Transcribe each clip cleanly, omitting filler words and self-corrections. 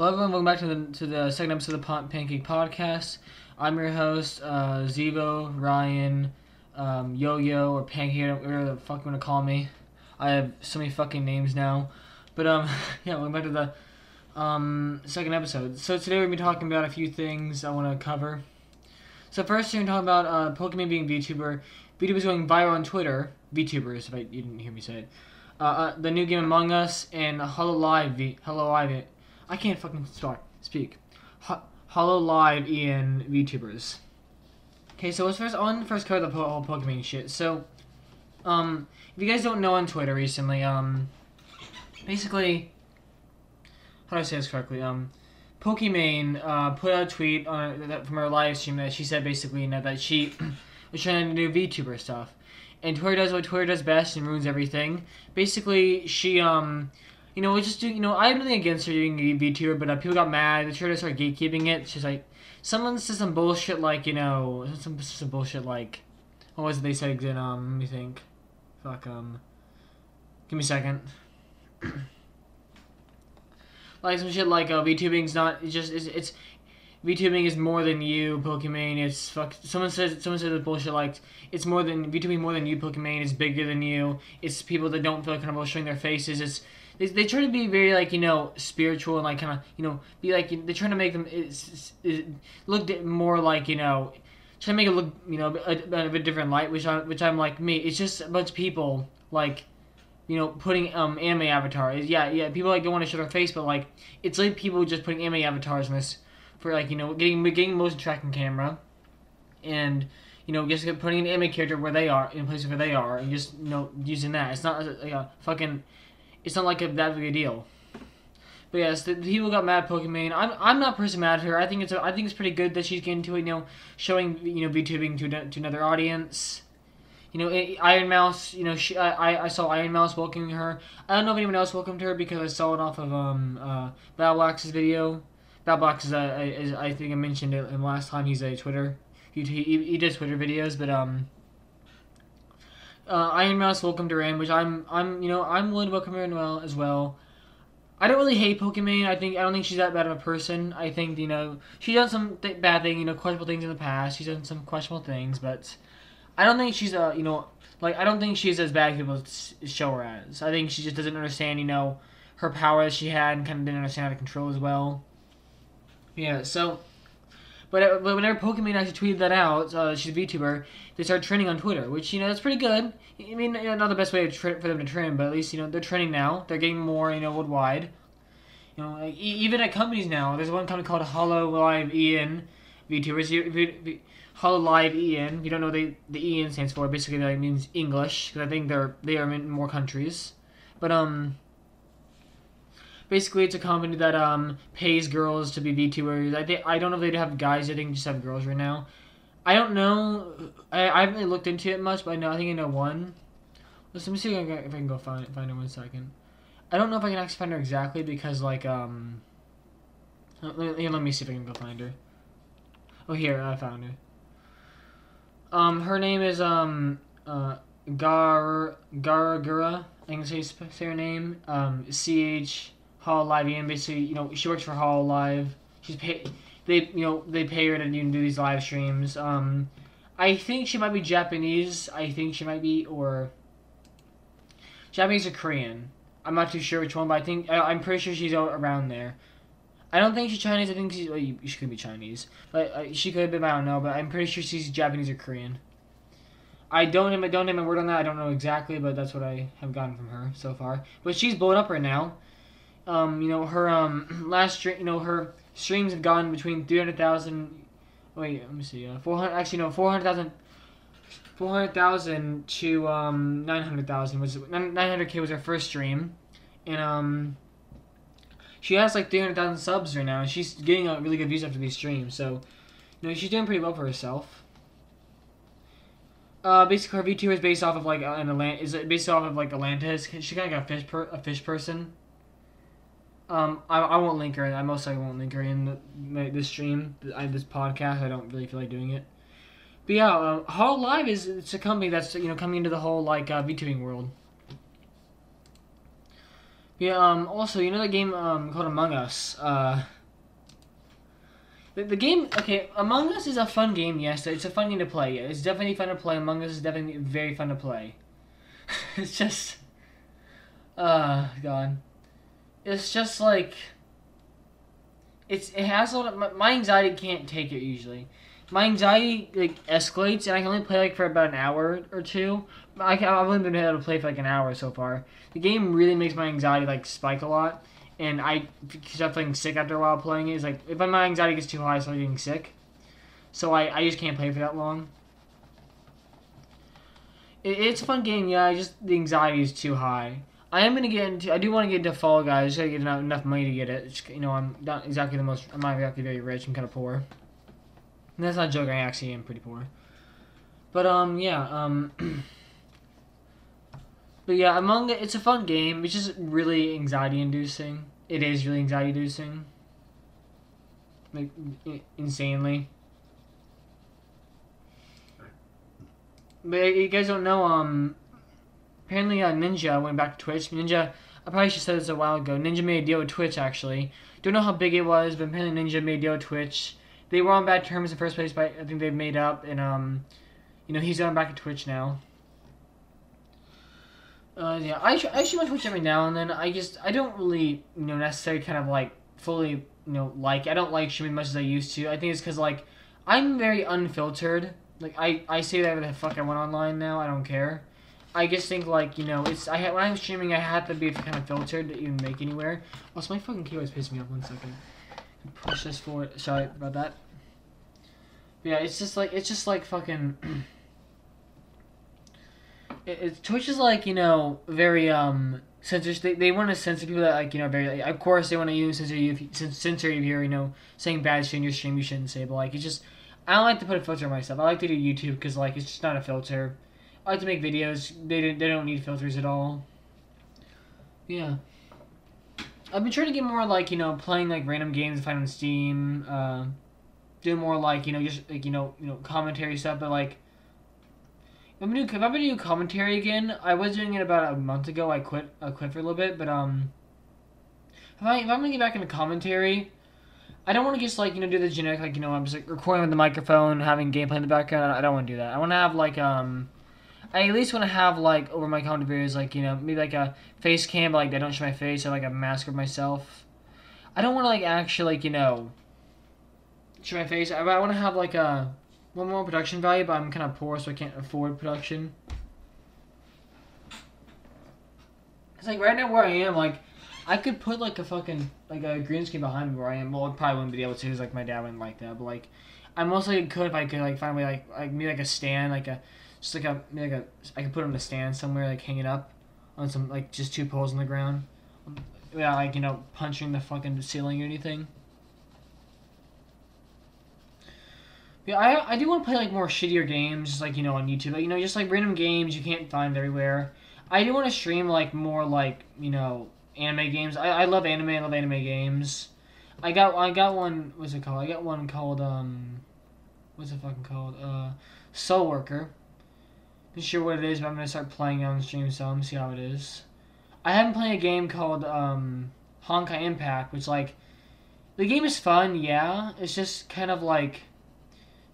Hello everyone, welcome back to the second episode of the Pancake Podcast. I'm your host, Zevo, Ryan, Yo-Yo, or Pancake, whatever the fuck you want to call me. I have so many fucking names now. But, yeah, welcome back to the second episode. So today we're going to be talking about a few things I want to cover. So first we're going to talk about Pokimane being VTuber. VTuber's going viral on Twitter. VTubers, if you didn't hear me say it. The new game Among Us and Hololive. I can't fucking speak. Hololive Ian VTubers. Okay, so let's first cover the whole Pokemon shit. So, if you guys don't know, on Twitter recently, basically, how do I say this correctly? Pokimane put out a tweet from her live stream that she said basically, that she was trying to do VTuber stuff, and Twitter does what Twitter does best and ruins everything. Basically, she I have nothing against her doing a VTuber, but people got mad. They tried to start gatekeeping it. She's like, someone said some bullshit like, some bullshit like, what was it they said again? Let me think. Fuck, give me a second. Like some shit like, VTubing's not, it's VTubing is more than you, Pokimane. It's fuck. Someone said the bullshit like it's more than VTubing, more than you, Pokimane. It's bigger than you. It's people that don't feel comfortable showing their faces. It's they try to be very like spiritual and like kind of be like they're trying to make them look more like trying to make it look a different light, which I'm like me. It's just a bunch of people like putting anime avatars. Yeah. People like don't want to show their face, but like it's like people just putting anime avatars in this. For like getting motion tracking camera, and just putting an anime character where they are in place where they are, and just using that. It's not like a fucking, it's not like that big a deal. But yes, the people got mad at Pokimane. I'm not personally mad at her. I think it's pretty good that she's getting to it. Showing VTubing to another audience. Iron Mouse. I saw Iron Mouse welcoming her. I don't know if anyone else welcomed her because I saw it off of Battleaxe's video. Battleaxe is I think I mentioned it last time. He's a Twitter. He does Twitter videos, but Iron Mouse welcomed her in, which I'm willing to welcome her in as well. I don't really hate Pokimane. I don't think she's that bad of a person. I think she's done some bad things, questionable things in the past. She's done some questionable things, but I don't think she's I don't think she's as bad as people show her as. I think she just doesn't understand her power that she had and kind of didn't understand how to control as well. Yeah, so, but whenever Pokimane actually tweeted that out, she's a VTuber, they started trending on Twitter, which, that's pretty good. I mean, not the best way for them to trend, but at least, they're trending now. They're getting more, worldwide. Like, even at companies now, there's one company called Hololive Ian VTubers. Hololive Ian, if you don't know what the Ian stands for, basically that means English, because I think they are in more countries. But, basically, it's a company that pays girls to be VTubers. I don't know if they have guys. I think they just have girls right now. I don't know. I haven't really looked into it much, but I think I know one. Let me see if I can go find her 1 second. I don't know if I can actually find her exactly because let me see if I can go find her. Oh, here I found her. Her name is Gargura. I can say her name. CH. Hololive, and basically, she works for Hololive. She's paid. They pay her to do these live streams. I think she might be Japanese. I think she might be Japanese or Korean. I'm not too sure which one, but I'm pretty sure she's around there. I don't think she's Chinese. I think she could be Chinese, but she could have been. I don't know, but I'm pretty sure she's Japanese or Korean. I don't have my word on that. I don't know exactly, but that's what I have gotten from her so far. But she's blown up right now. Her last stream, her streams have gone between 300,000. Wait, let me see. 400,000 to 900,000 was 900K was her first stream, and she has like 300,000 subs right now, and she's getting really good views after these streams. So, she's doing pretty well for herself. Basically, her VTuber is based off of like Atlantis. She kind of got a fish person. I won't link her. I most likely won't link her in this stream, this podcast. I don't really feel like doing it. But yeah, Hololive it's a company that's coming into the whole VTubing world. Yeah, also, you know that game, called Among Us? The game, okay, Among Us is a fun game, yes. It's a fun game to play, yeah. It's definitely fun to play. Among Us is definitely very fun to play. It's just... God. It's just, like... It has a lot of... My anxiety can't take it, usually. My anxiety, like, escalates, and I can only play, like, for about an hour or two. I've only been able to play for, like, an hour so far. The game really makes my anxiety, like, spike a lot. And I start feeling sick after a while playing it. It's like, if my anxiety gets too high, I start getting sick. So I just can't play for that long. It's a fun game, yeah. The anxiety is too high. I do want to get into Fall Guys. I just gotta get enough money to get it. Just, you know, I'm not exactly very rich. I'm kind of poor. And that's not a joke. I actually am pretty poor. But, yeah, But yeah, it's a fun game. It's just really anxiety-inducing. It is really anxiety-inducing. Like, insanely. But you guys don't know, apparently Ninja went back to Twitch. Ninja, I probably should have said this a while ago. Ninja made a deal with Twitch, actually. Don't know how big it was, but apparently Ninja made a deal with Twitch. They were on bad terms in the first place, but I think they've made up. And, you know, he's going back to Twitch now. Yeah, I stream on Twitch every now and then. I don't really, you know, necessarily kind of, like, fully, you know, I don't like streaming as much as I used to. I think it's because, like, I'm very unfiltered. Like, I say whatever the fuck I want online now. I don't care. I just think, like, you know, when I'm streaming, I have to be kind of filtered to even make anywhere. Also, my fucking keyboard's pissing me off. 1 second. Push this forward. Sorry about that. But yeah, it's just like fucking... Twitch is, like, you know, very, censors. They want to censor people that, like, you know, very, like, of course they want to censor you if you're, you know, saying bad shit in your stream you shouldn't say, but, like, it's just, I don't like to put a filter on myself. I like to do YouTube because, like, it's just not a filter. I like to make videos. They don't need filters at all. Yeah. I've been trying to get more, like, you know, playing, like, random games I find on Steam, do more, like, you know, just, like, you know, commentary stuff, but, like, if I'm gonna do commentary again, I was doing it about a month ago. I quit for a little bit, but if I'm gonna get back into commentary, I don't want to just, like, you know, do the generic, like, you know, I'm just, like, recording with the microphone, having gameplay in the background. I don't want to do that. I want to have, like, I at least want to have, like, over my commentary videos, like, you know, maybe like a face cam, but, like, they don't show my face, or like a mask of myself. I don't want to, like, actually, like, you know, show my face. I want to have, like, a one more production value, but I'm kind of poor, so I can't afford production. It's like, right now where I am, like, I could put, like, a fucking, like, a green screen behind me where I am. Well, I probably wouldn't be able to, because, like, my dad wouldn't like that, but, like, I mostly could if I could, like, find a way, like maybe, like, a stand, like, a, just, like, a, maybe, like, a, I could put on a stand somewhere, like, hang it up on some, like, just two poles on the ground, without, like, you know, punching the fucking ceiling or anything. Yeah, I do want to play, like, more shittier games, just, like, you know, on YouTube. Like, you know, just, like, random games you can't find everywhere. I do want to stream, like, more, like, you know, anime games. I love anime. I love anime games. I got one, what's it called? I got one called, what's it fucking called? Soul Worker. Not sure what it is, but I'm going to start playing it on stream some, see how it is. I haven't played a game called, Honkai Impact, which, like, the game is fun, yeah. It's just kind of, like...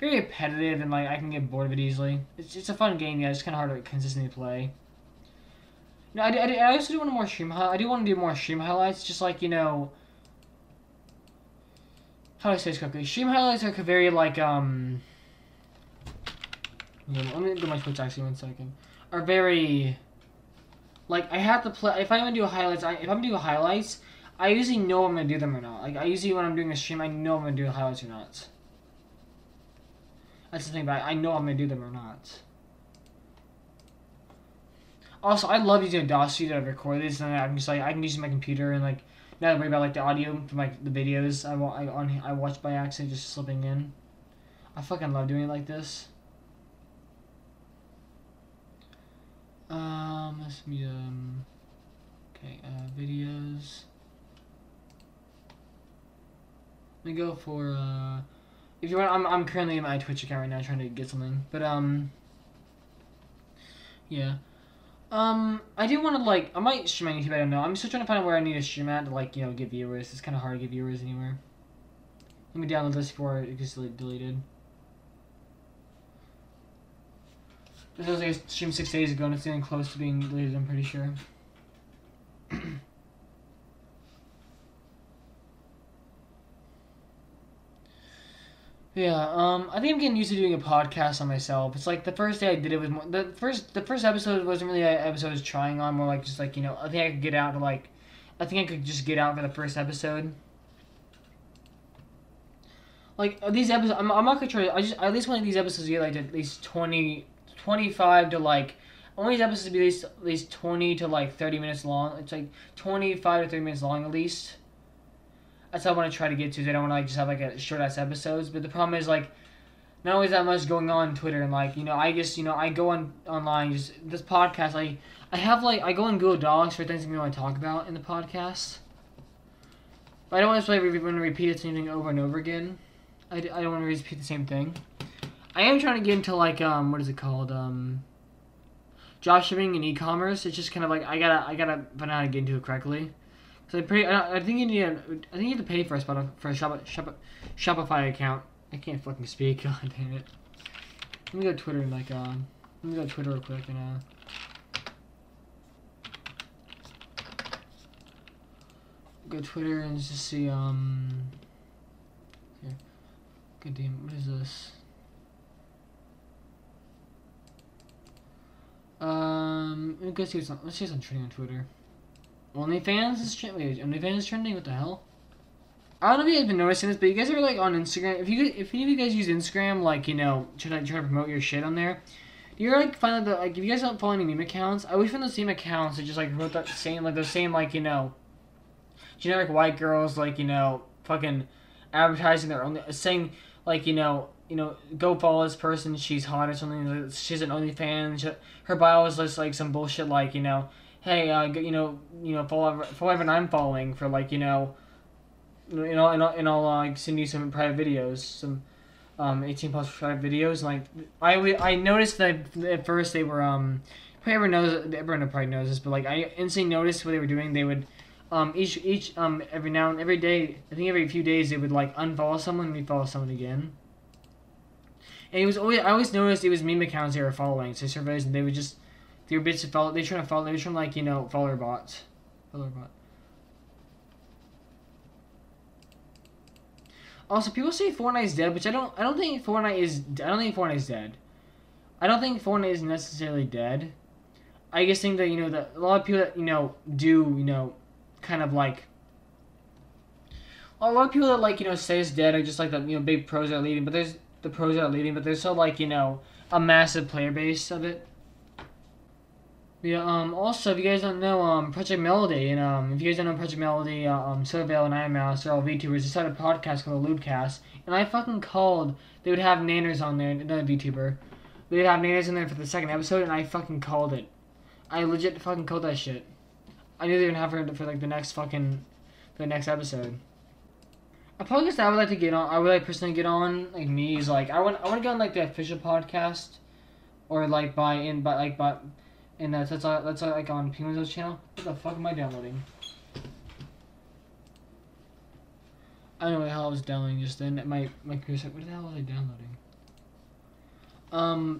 very repetitive, and, like, I can get bored of it easily. It's a fun game, yeah. It's kind of hard to consistently play. No, I also do want to do more stream highlights. Just, like, you know, how do I say this quickly? Stream highlights are very, like, let me do my Twitch actually 1 second. Are very, like, I have to play. If I'm gonna do highlights, I usually know I'm gonna do them or not. Like, I usually, when I'm doing a stream, I know I'm gonna do highlights or not. That's the thing, but I know I'm going to do them or not. Also, I love using Audacity to record this, and I'm just like, I can use my computer and, like, not worry about, like, the audio from, like, the videos I watched by accident just slipping in. I fucking love doing it like this. Let's see, okay, videos. Let me go for, if you want, I'm currently in my Twitch account right now trying to get something, but, yeah. I do want to, like, I might stream on YouTube, I don't know. I'm still trying to find out where I need to stream at to, like, you know, get viewers. It's kind of hard to get viewers anywhere. Let me download this before it gets deleted. This was, like, a stream 6 days ago, and it's getting close to being deleted, I'm pretty sure. Yeah, I think I'm getting used to doing a podcast on myself. It's like the first day I did it was more, the first episode wasn't really an episode I was trying on, more like just like, you know, I think I could get out to like, I think I could just get out for the first episode. Like these episodes, I'm not gonna try. I at least want these episodes to get like at least 20, 25 to like, I want these episodes to be at least 20 to like 30 minutes long. It's like 25 to 30 minutes long at least. That's what I want to try to get to. I don't want to like just have like a short ass episodes. But the problem is like, not always that much going on Twitter, and like, you know, I just, you know, I go on online, just this podcast. I have like, I go on Google Docs for things we want to talk about in the podcast. But I don't want to repeat the same thing over and over again. I don't want to repeat the same thing. I am trying to get into like what is it called dropshipping and e-commerce. It's just kind of like I gotta find out how to get into it correctly. So I think you have to pay for a Shopify account. I can't fucking speak. God damn it. Let me go to Twitter and like let me go to Twitter real quick and go to Twitter and just see here. Good damn. What is this? Let me go see some. Let's see some trending on Twitter. OnlyFans is trending. Wait, OnlyFans is trending? What the hell? I don't know if you guys have been noticing this, but you guys are like on Instagram. If any of you guys use Instagram, like, you know, try to promote your shit on there. You're like find like, if you guys don't follow any meme accounts, I always find those same accounts that just like wrote that same like those same like, you know, generic white girls like, you know, fucking advertising their own saying like, you know, go follow this person, she's hot or something. She's an OnlyFans. Her bio is just like some bullshit like, you know. Hey, you know, follow everyone I'm following for like, and I'll like send you some private videos, some 18+ private videos. Like I noticed that at first they were everyone probably knows this, but like I instantly noticed what they were doing. They would every now and every day, I think every few days they would like unfollow someone and refollow someone again. And it was always I always noticed it was meme accounts they were following. So surveys and they would just. They were bitches to follow. They were trying to, like, you know, follower bots. Follower bot. Also, people say Fortnite's dead, which I don't think Fortnite is. I don't think Fortnite's dead. I don't think Fortnite is necessarily dead. I just think that, you know, that a lot of people that, you know, do, you know, kind of like. A lot of people that, like, you know, say it's dead are just like the, you know, big pros that are leaving, but there's the pros that are leaving, but there's still, like, you know, a massive player base of it. Yeah, also, if you guys don't know, Project Melody, and, if you guys don't know Project Melody, Silver Veil and Iron Mouse, they're all VTubers, they started a podcast called LootCast, and I fucking called, they would have Nanners on there, another VTuber, they would have Nanners in there for the second episode, and I fucking called it. I legit fucking called that shit. I knew they would have her for, like, the next episode. A podcast that I would like to get on, I would like personally get on, like, me, is, like, I want to get on, like, the official podcast, or, like, and that's like on Pimo's channel. What the fuck am I downloading? I don't know what the hell I was downloading just then. My computer. What the hell was I downloading?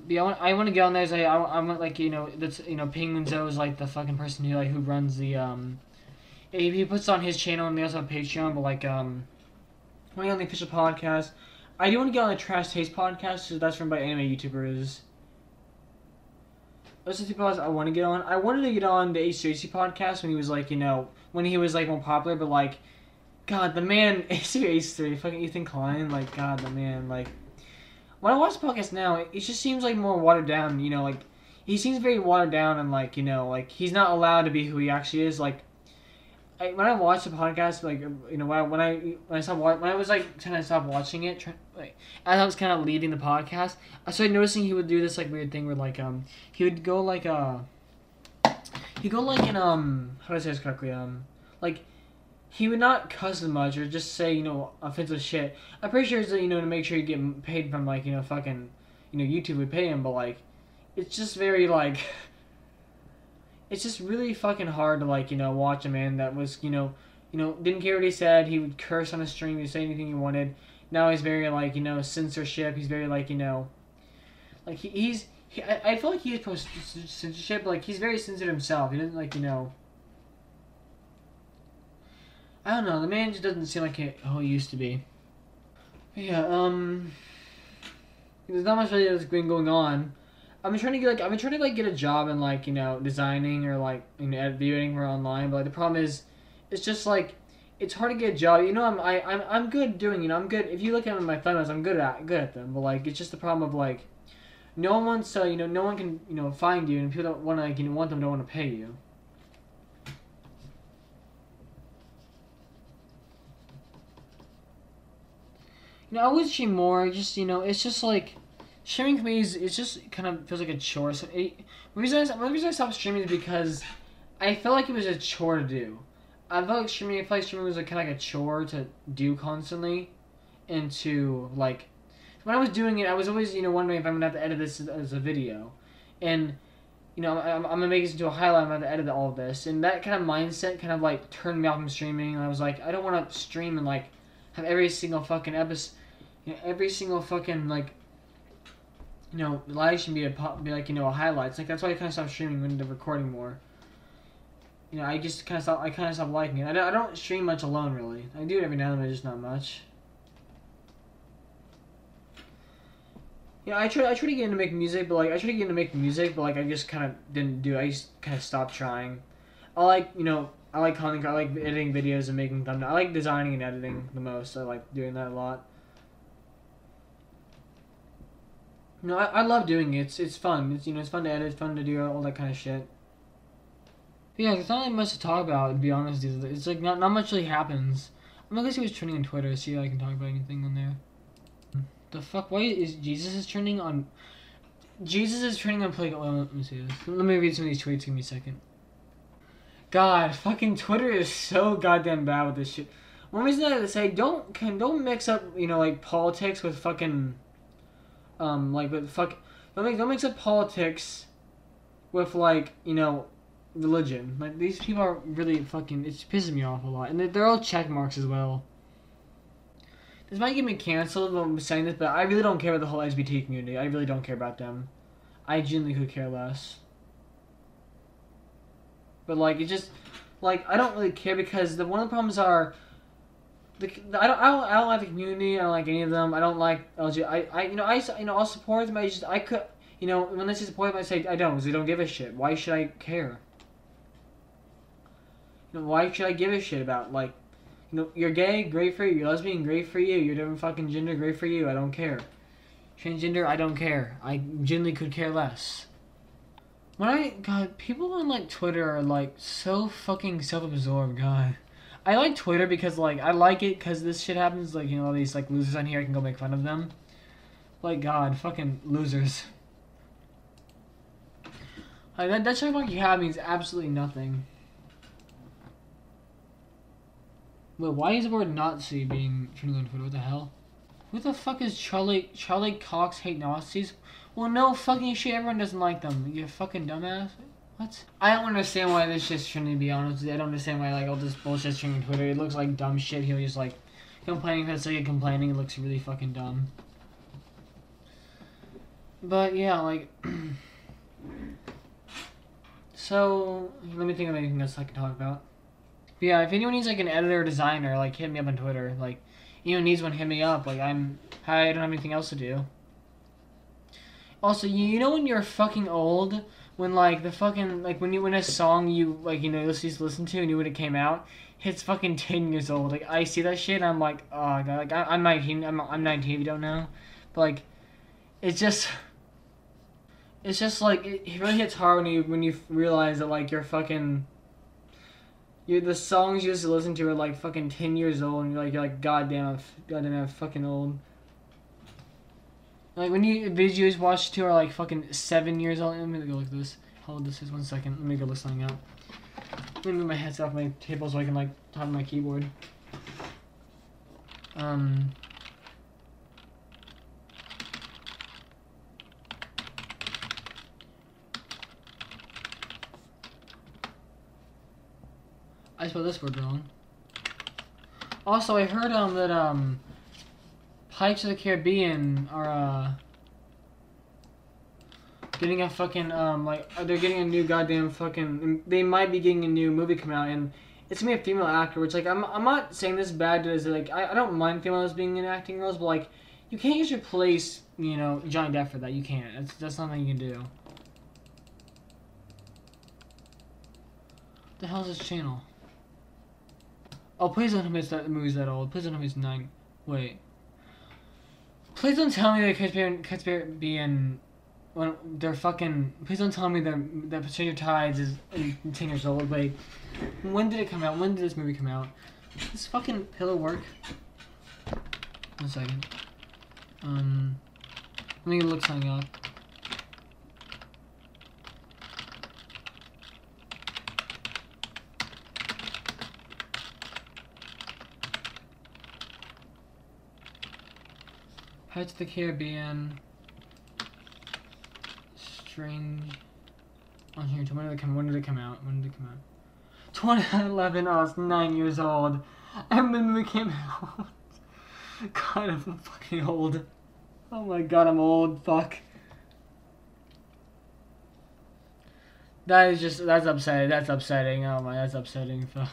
Yeah, I want to get on there. Say I want like you know Pingwinzo is like the fucking person who runs the he puts on his channel and they also have Patreon. But like going on the official podcast. I do want to get on the Trash Taste podcast. So that's run by anime YouTubers. Those are the people I want to get on. I wanted to get on the H3 podcast when he was like, you know, when he was like more popular, but like, God, the man, H3, fucking Ethan Klein, like, God, the man, like, when I watch the podcast now, it just seems like more watered down, you know, like, he seems very watered down and like, you know, like, he's not allowed to be who he actually is, like, when I watched the podcast, like, you know, when I was like trying to stop watching it, as I was kind of leaving the podcast, I started noticing he would do this like weird thing where like he would go like how do I say this correctly like he would not cuss as much or just say offensive shit. I'm pretty sure it's to make sure you get paid from like fucking YouTube would pay him, but like it's just very like. it's just really fucking hard to, like, you know, watch a man that was, you know, didn't care what he said. He would curse on a stream. He'd say anything he wanted. Now he's very, like, you know, censorship. He's very, like, you know, like, I feel like he is post-censorship. Like, he's very sensitive himself. He doesn't, like, you know, I don't know. The man just doesn't seem like he used to be. But yeah, there's not much really that's been going on. I've been trying to get a job in, like, you know, designing or, like, you know, editing for online, but, like, the problem is, it's just, like, it's hard to get a job. You know, I'm good doing, you know, I'm good. If you look at my thumbnails, I'm good at them, but, like, it's just the problem of, like, no one wants to, you know, no one can, you know, find you, and people don't want to, like, you know, don't want to pay you. You know, I would shame more, just, you know, it's just, like, streaming for me is just kind of feels like a chore. So the reason I stopped streaming is because I felt like it was a chore to do. I felt like streaming was like kind of like a chore to do constantly, and to, like, when I was doing it, I was always, you know, wondering if I'm gonna have to edit this as a video, and, you know, I'm gonna make this into a highlight. I'm gonna have to edit all of this, and that kind of mindset kind of, like, turned me off from streaming. And I was like, I don't want to stream and, like, have every single fucking episode, you know, every single fucking, like, you know, live should be like, you know, a highlight. It's like, that's why I kind of stopped streaming when they're recording more. You know, I just kind of stopped, liking it. I don't stream much alone, really. I do it every now and then, but just not much. You know, I try to get into making music, but, like, I just kind of didn't do it. I just kind of stopped trying. I like, you know, I like content, I like editing videos and making thumbnails. I like designing and editing the most. I like doing that a lot. No, I love doing it. It's fun. It's, you know, it's fun to edit, fun to do all that kind of shit. But yeah, it's not really much to talk about, to be honest. It's like not much really happens. I'm gonna see what's trending on Twitter, see if I can talk about anything on there. The fuck? Why is Jesus is trending on Plague? Well, let me see this. Let me read some of these tweets. Give me a second. God, fucking Twitter is so goddamn bad with this shit. One reason I had to say don't mix up, you know, like, politics with fucking. Don't mix up politics with, like, you know, religion. Like, these people are really fucking, it's pissing me off a lot. And they're all check marks as well. This might get me canceled when I'm saying this, but I really don't care about the whole LGBT community. I really don't care about them. I genuinely could care less. But, like, it just, like, I don't really care because one of the problems are, I don't like the community. I don't like any of them. I don't like LGBT. I'll support them. I could, you know, when they say support them, I say I don't, because they don't give a shit. Why should I care? You know, why should I give a shit about, like, you know, you're gay, great for you. You're lesbian, great for you. You're different fucking gender, great for you. I don't care. Transgender, I don't care. I genuinely could care less. God, people on, like, Twitter are, like, so fucking self-absorbed, God. I like Twitter because, like, I like it because this shit happens. Like, you know, all these, like, losers on here, I can go make fun of them. Like, God, fucking losers. Like, that check mark you have means absolutely nothing. Wait, why is the word Nazi being trending on Twitter? What the hell? Who the fuck is Charlie Cox hate Nazis? Well, no fucking shit, everyone doesn't like them. You fucking dumbass. What? I don't understand why this shit's trending, to be honest with you. I don't understand why, like, all this bullshit's trending on Twitter. It looks like dumb shit. He'll just, like, complaining for the sake of complaining. It looks really fucking dumb. But, yeah, like... So, let me think of anything else I can talk about. But, yeah, if anyone needs, like, an editor or designer, like, hit me up on Twitter. Like, anyone needs one, hit me up. Like, I don't have anything else to do. Also, you know when you're fucking old... When, like, the fucking, like, when a song you, like, you know, you used to listen to and you when it came out, hits fucking 10 years old. Like, I see that shit and I'm like, oh, God, like, I'm 19, I'm 19 if you don't know. But, like, it's just, like, it really hits hard when you realize that, like, the songs you used to listen to are, like, fucking 10 years old and you're like, goddamn, I'm fucking old. Like, when you videos watch too are, like, fucking 7 years old. Let me go look at this. Hold this is 1 second. Let me go look something out. Let me move my headset off my table so I can, like, tap my keyboard. I spelled this word wrong. Also, I heard that Pirates of the Caribbean are getting a fucking they're getting a new goddamn fucking. They might be getting a new movie come out, and it's gonna be a female actor. Which like I'm not saying this bad as like I don't mind females being in acting roles, but like you can't just replace Johnny Depp for that. You can't. That's something you can do. What the hell is this channel? Oh, please don't tell me it's that the movie's that old. Please don't tell me it's 9. Wait. Please don't tell me that Catsperian being when they're fucking. Please don't tell me that Stranger Tides is 10 years old. Like, when did it come out? When did this movie come out? Does this fucking pillow work? One second. Let me look something up. Pirates of the Caribbean. Strange. On here, when did it come out? 2011. I was 9 years old. And then we came out. God, I'm fucking old. Oh my god, I'm old. Fuck. That's upsetting. That's upsetting. Oh my, that's upsetting. Fuck.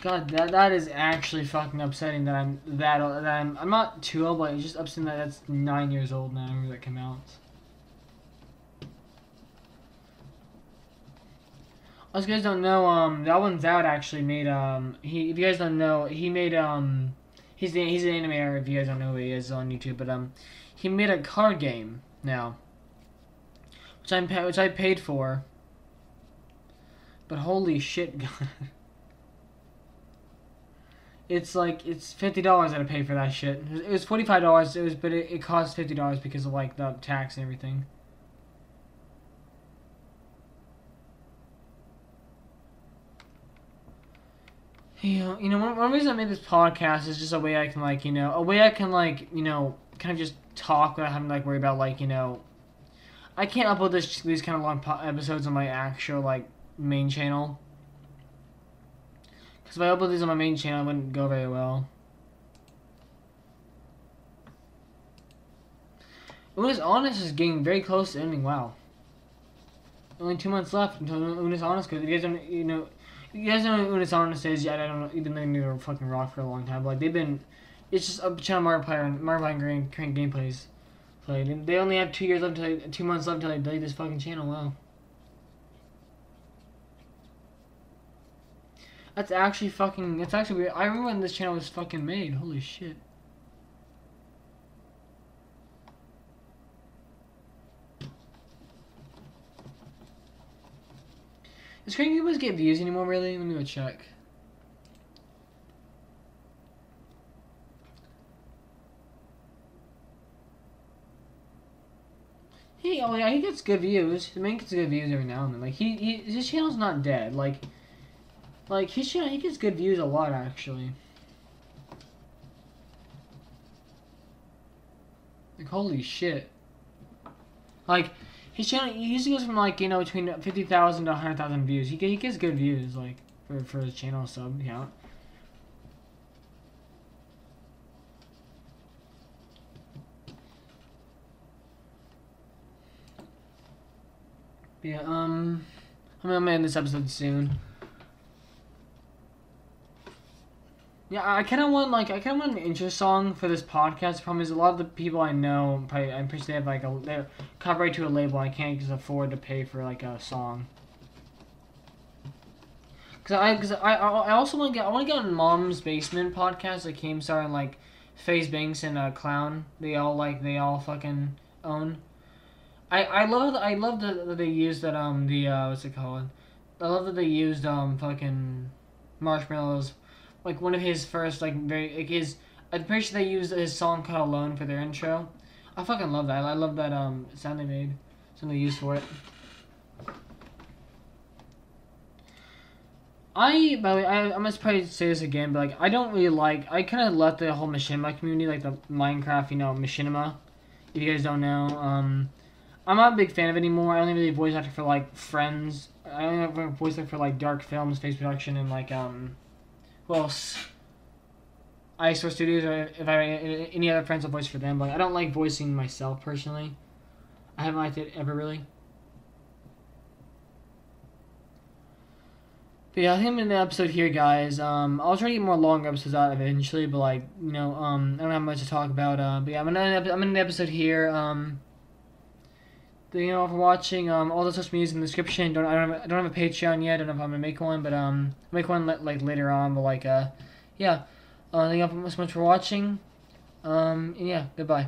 God, that is actually fucking upsetting that I'm that old. I'm not too old, but it's just upsetting that that's 9 years old now that came out. As you guys don't know, that one's out actually made if you guys don't know, he made he's an animator if you guys don't know who he is on YouTube, but he made a card game now, which I paid for. But holy shit, God. It's like, it's $50 that I paid for that shit. It was $45, but it cost $50 because of, like, the tax and everything. Yeah, one reason I made this podcast is just a way I can, like, kind of just talk without having to, like, worry about, like, I can't upload these kind of long episodes on my actual, like, main channel. If I upload these on my main channel, it wouldn't go very well. Unus Annus is getting very close to ending. Wow. Only 2 months left until Unus Annus goes. If you guys don't, if you guys don't know who Unus Annus is yet, I don't know. You've been living under fucking rock for a long time. But, like, they've been. It's just a channel Marvel Player and current gameplays played. And they only have 2 years left until 2 months left until they delete this fucking channel. Wow. That's actually fucking. That's actually weird. I remember when this channel was fucking made. Holy shit. Does Korean YouTubers get views anymore, really? Let me go check. He gets good views. The man gets good views every now and then. Like, his channel's not dead. Like, he gets good views a lot, actually. Like, holy shit. Like, his channel, he usually goes from, like, between 50,000 to 100,000 views. He gets good views, like, for his channel sub count. But yeah, I'm gonna end this episode soon. Yeah, I kind of want an intro song for this podcast. The problem is a lot of the people I know, I'm pretty sure they have like they're copyright to a label. I can't just afford to pay for like a song. Cause I also want to get on Mom's Basement podcast, like Keemstar and like FaZe Banks and Clown. They all fucking own. I love that they used that I love that they used fucking Marshmallows. Like one of his first, like very, like his. I'm pretty sure they used his song called "Alone" for their intro. I fucking love that. I love that sound they made, sound they used for it. By the way, I must probably say this again, but like I don't really like. I kind of left the whole Machinima community, like the Minecraft, Machinima. If you guys don't know, I'm not a big fan of it anymore. I only really voice actor for, like, Friends. I only ever voice actor for, like, Dark Films, Face Production, and, like, who else? iStore Studios, or if I any other friends, I'll voice for them. But I don't like voicing myself, personally. I haven't liked it ever, really. But yeah, I think I'm in the episode here, guys. I'll try to get more long episodes out eventually, but, like, you know, I don't have much to talk about. But yeah, I'm in the episode here. Thank you all for watching. All the social media's in the description. I don't have a Patreon yet. I don't know if I'm gonna make one, but I'll make one like later on. But like yeah, thank you all so much for watching. And yeah, goodbye.